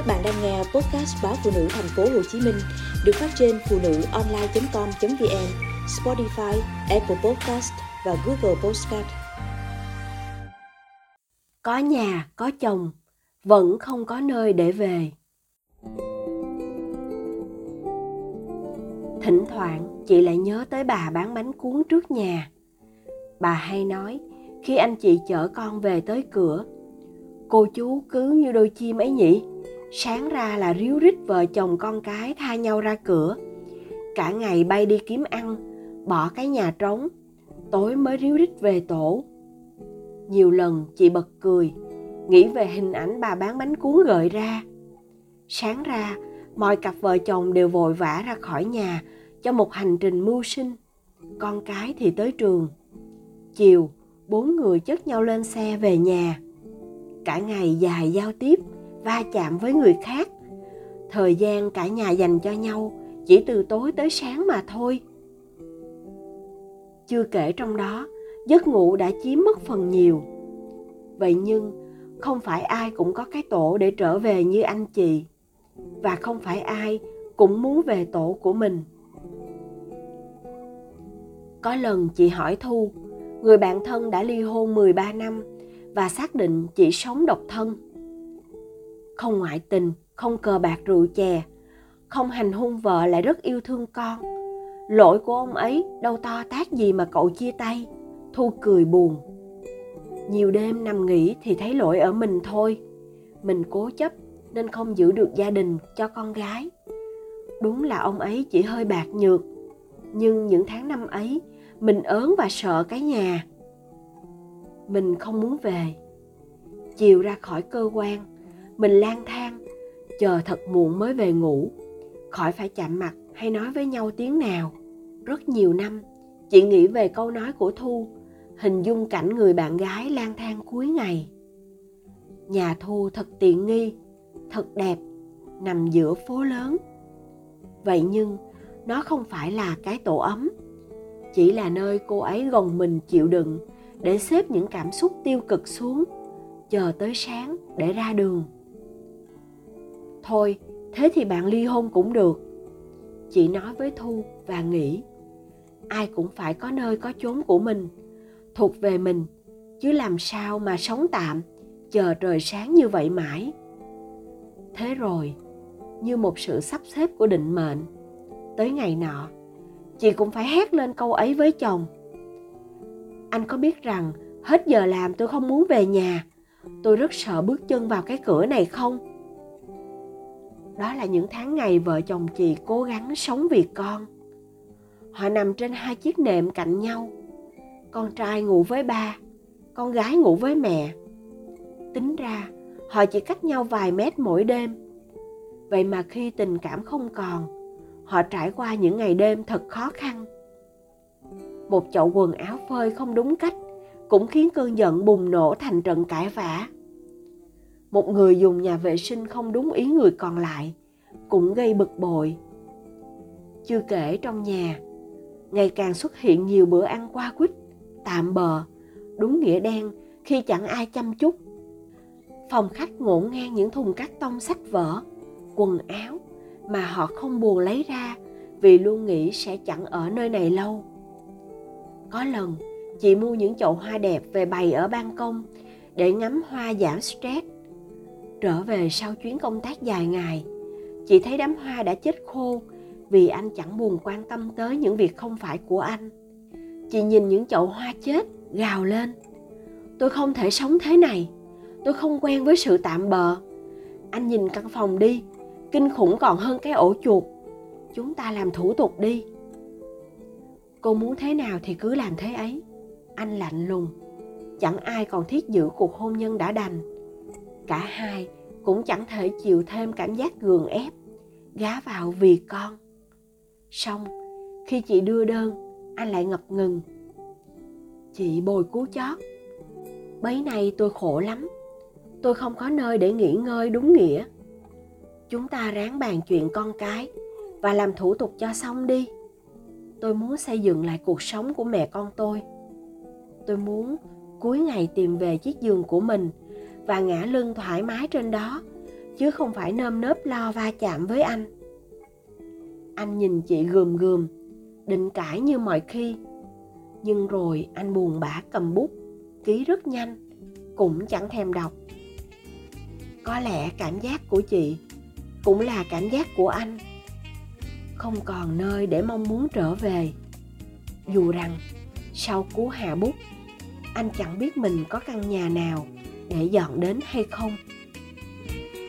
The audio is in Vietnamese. Các bạn đang nghe podcast báo Phụ Nữ Thành phố Hồ Chí Minh được phát trên phunuonline.com.vn, Spotify, Apple Podcast và Google Podcast. Có nhà, có chồng, vẫn không có nơi để về. Thỉnh thoảng chị lại nhớ tới bà bán bánh cuốn trước nhà. Bà hay nói khi anh chị chở con về tới cửa: cô chú cứ như đôi chim ấy nhỉ, sáng ra là ríu rít vợ chồng con cái tha nhau ra cửa, cả ngày bay đi kiếm ăn, bỏ cái nhà trống, tối mới ríu rít về tổ. Nhiều lần chị bật cười, nghĩ về hình ảnh bà bán bánh cuốn gợi ra. Sáng ra, mọi cặp vợ chồng đều vội vã ra khỏi nhà cho một hành trình mưu sinh, con cái thì tới trường. Chiều, 4 người chất nhau lên xe về nhà. Cả ngày dài giao tiếp, va chạm với người khác. Thời gian cả nhà dành cho nhau chỉ từ tối tới sáng mà thôi. Chưa kể trong đó, giấc ngủ đã chiếm mất phần nhiều. Vậy nhưng, không phải ai cũng có cái tổ để trở về như anh chị. Và không phải ai cũng muốn về tổ của mình. Có lần chị hỏi Thu, người bạn thân đã ly hôn 13 năm và xác định chị sống độc thân. Không ngoại tình, không cờ bạc rượu chè, không hành hung vợ lại rất yêu thương con. Lỗi của ông ấy đâu to tát gì mà cậu chia tay. Thu cười buồn. Nhiều đêm nằm nghỉ thì thấy lỗi ở mình thôi. Mình cố chấp nên không giữ được gia đình cho con gái. Đúng là ông ấy chỉ hơi bạc nhược. Nhưng những tháng năm ấy, mình ớn và sợ cái nhà. Mình không muốn về. Chiều ra khỏi cơ quan, mình lang thang, chờ thật muộn mới về ngủ. Khỏi phải chạm mặt hay nói với nhau tiếng nào. Rất nhiều năm, chị nghĩ về câu nói của Thu, hình dung cảnh người bạn gái lang thang cuối ngày. Nhà Thu thật tiện nghi, thật đẹp, nằm giữa phố lớn. Vậy nhưng, nó không phải là cái tổ ấm. Chỉ là nơi cô ấy gồng mình chịu đựng để xếp những cảm xúc tiêu cực xuống, chờ tới sáng để ra đường. Thôi, thế thì bạn ly hôn cũng được. Chị nói với Thu và nghĩ, ai cũng phải có nơi có chốn của mình, thuộc về mình, chứ làm sao mà sống tạm, chờ trời sáng như vậy mãi. Thế rồi, như một sự sắp xếp của định mệnh, tới ngày nọ, chị cũng phải hét lên câu ấy với chồng. Anh có biết rằng hết giờ làm tôi không muốn về nhà, tôi rất sợ bước chân vào cái cửa này không? Đó là những tháng ngày vợ chồng chị cố gắng sống vì con. Họ nằm trên 2 chiếc nệm cạnh nhau. Con trai ngủ với ba, con gái ngủ với mẹ. Tính ra, họ chỉ cách nhau vài mét mỗi đêm. Vậy mà khi tình cảm không còn, họ trải qua những ngày đêm thật khó khăn. Một chậu quần áo phơi không đúng cách cũng khiến cơn giận bùng nổ thành trận cãi vã. Một người dùng nhà vệ sinh không đúng ý người còn lại cũng gây bực bội. Chưa kể trong nhà, ngày càng xuất hiện nhiều bữa ăn qua quýt, tạm bợ, đúng nghĩa đen khi chẳng ai chăm chút. Phòng khách ngổn ngang những thùng cắt tông sách vở, quần áo mà họ không buồn lấy ra vì luôn nghĩ sẽ chẳng ở nơi này lâu. Có lần, chị mua những chậu hoa đẹp về bày ở ban công để ngắm hoa giảm stress. Trở về sau chuyến công tác dài ngày, chị thấy đám hoa đã chết khô vì anh chẳng buồn quan tâm tới những việc không phải của anh. Chị nhìn những chậu hoa chết, gào lên. Tôi không thể sống thế này. Tôi không quen với sự tạm bợ. Anh nhìn căn phòng đi, kinh khủng còn hơn cái ổ chuột. Chúng ta làm thủ tục đi. Cô muốn thế nào thì cứ làm thế ấy. Anh lạnh lùng. Chẳng ai còn thiết giữ cuộc hôn nhân đã đành. Cả hai cũng chẳng thể chịu thêm cảm giác gượng ép, gá vào vì con. Xong, khi chị đưa đơn, anh lại ngập ngừng. Chị bồi cú chót. Bấy nay tôi khổ lắm. Tôi không có nơi để nghỉ ngơi đúng nghĩa. Chúng ta ráng bàn chuyện con cái và làm thủ tục cho xong đi. Tôi muốn xây dựng lại cuộc sống của mẹ con tôi. Tôi muốn cuối ngày tìm về chiếc giường của mình và ngã lưng thoải mái trên đó, chứ không phải nơm nớp lo va chạm với anh. Anh nhìn chị gườm gườm, định cãi như mọi khi. Nhưng rồi anh buồn bã cầm bút, ký rất nhanh, cũng chẳng thèm đọc. Có lẽ cảm giác của chị cũng là cảm giác của anh. Không còn nơi để mong muốn trở về. Dù rằng, sau cú hạ bút, anh chẳng biết mình có căn nhà nào để dọn đến hay không.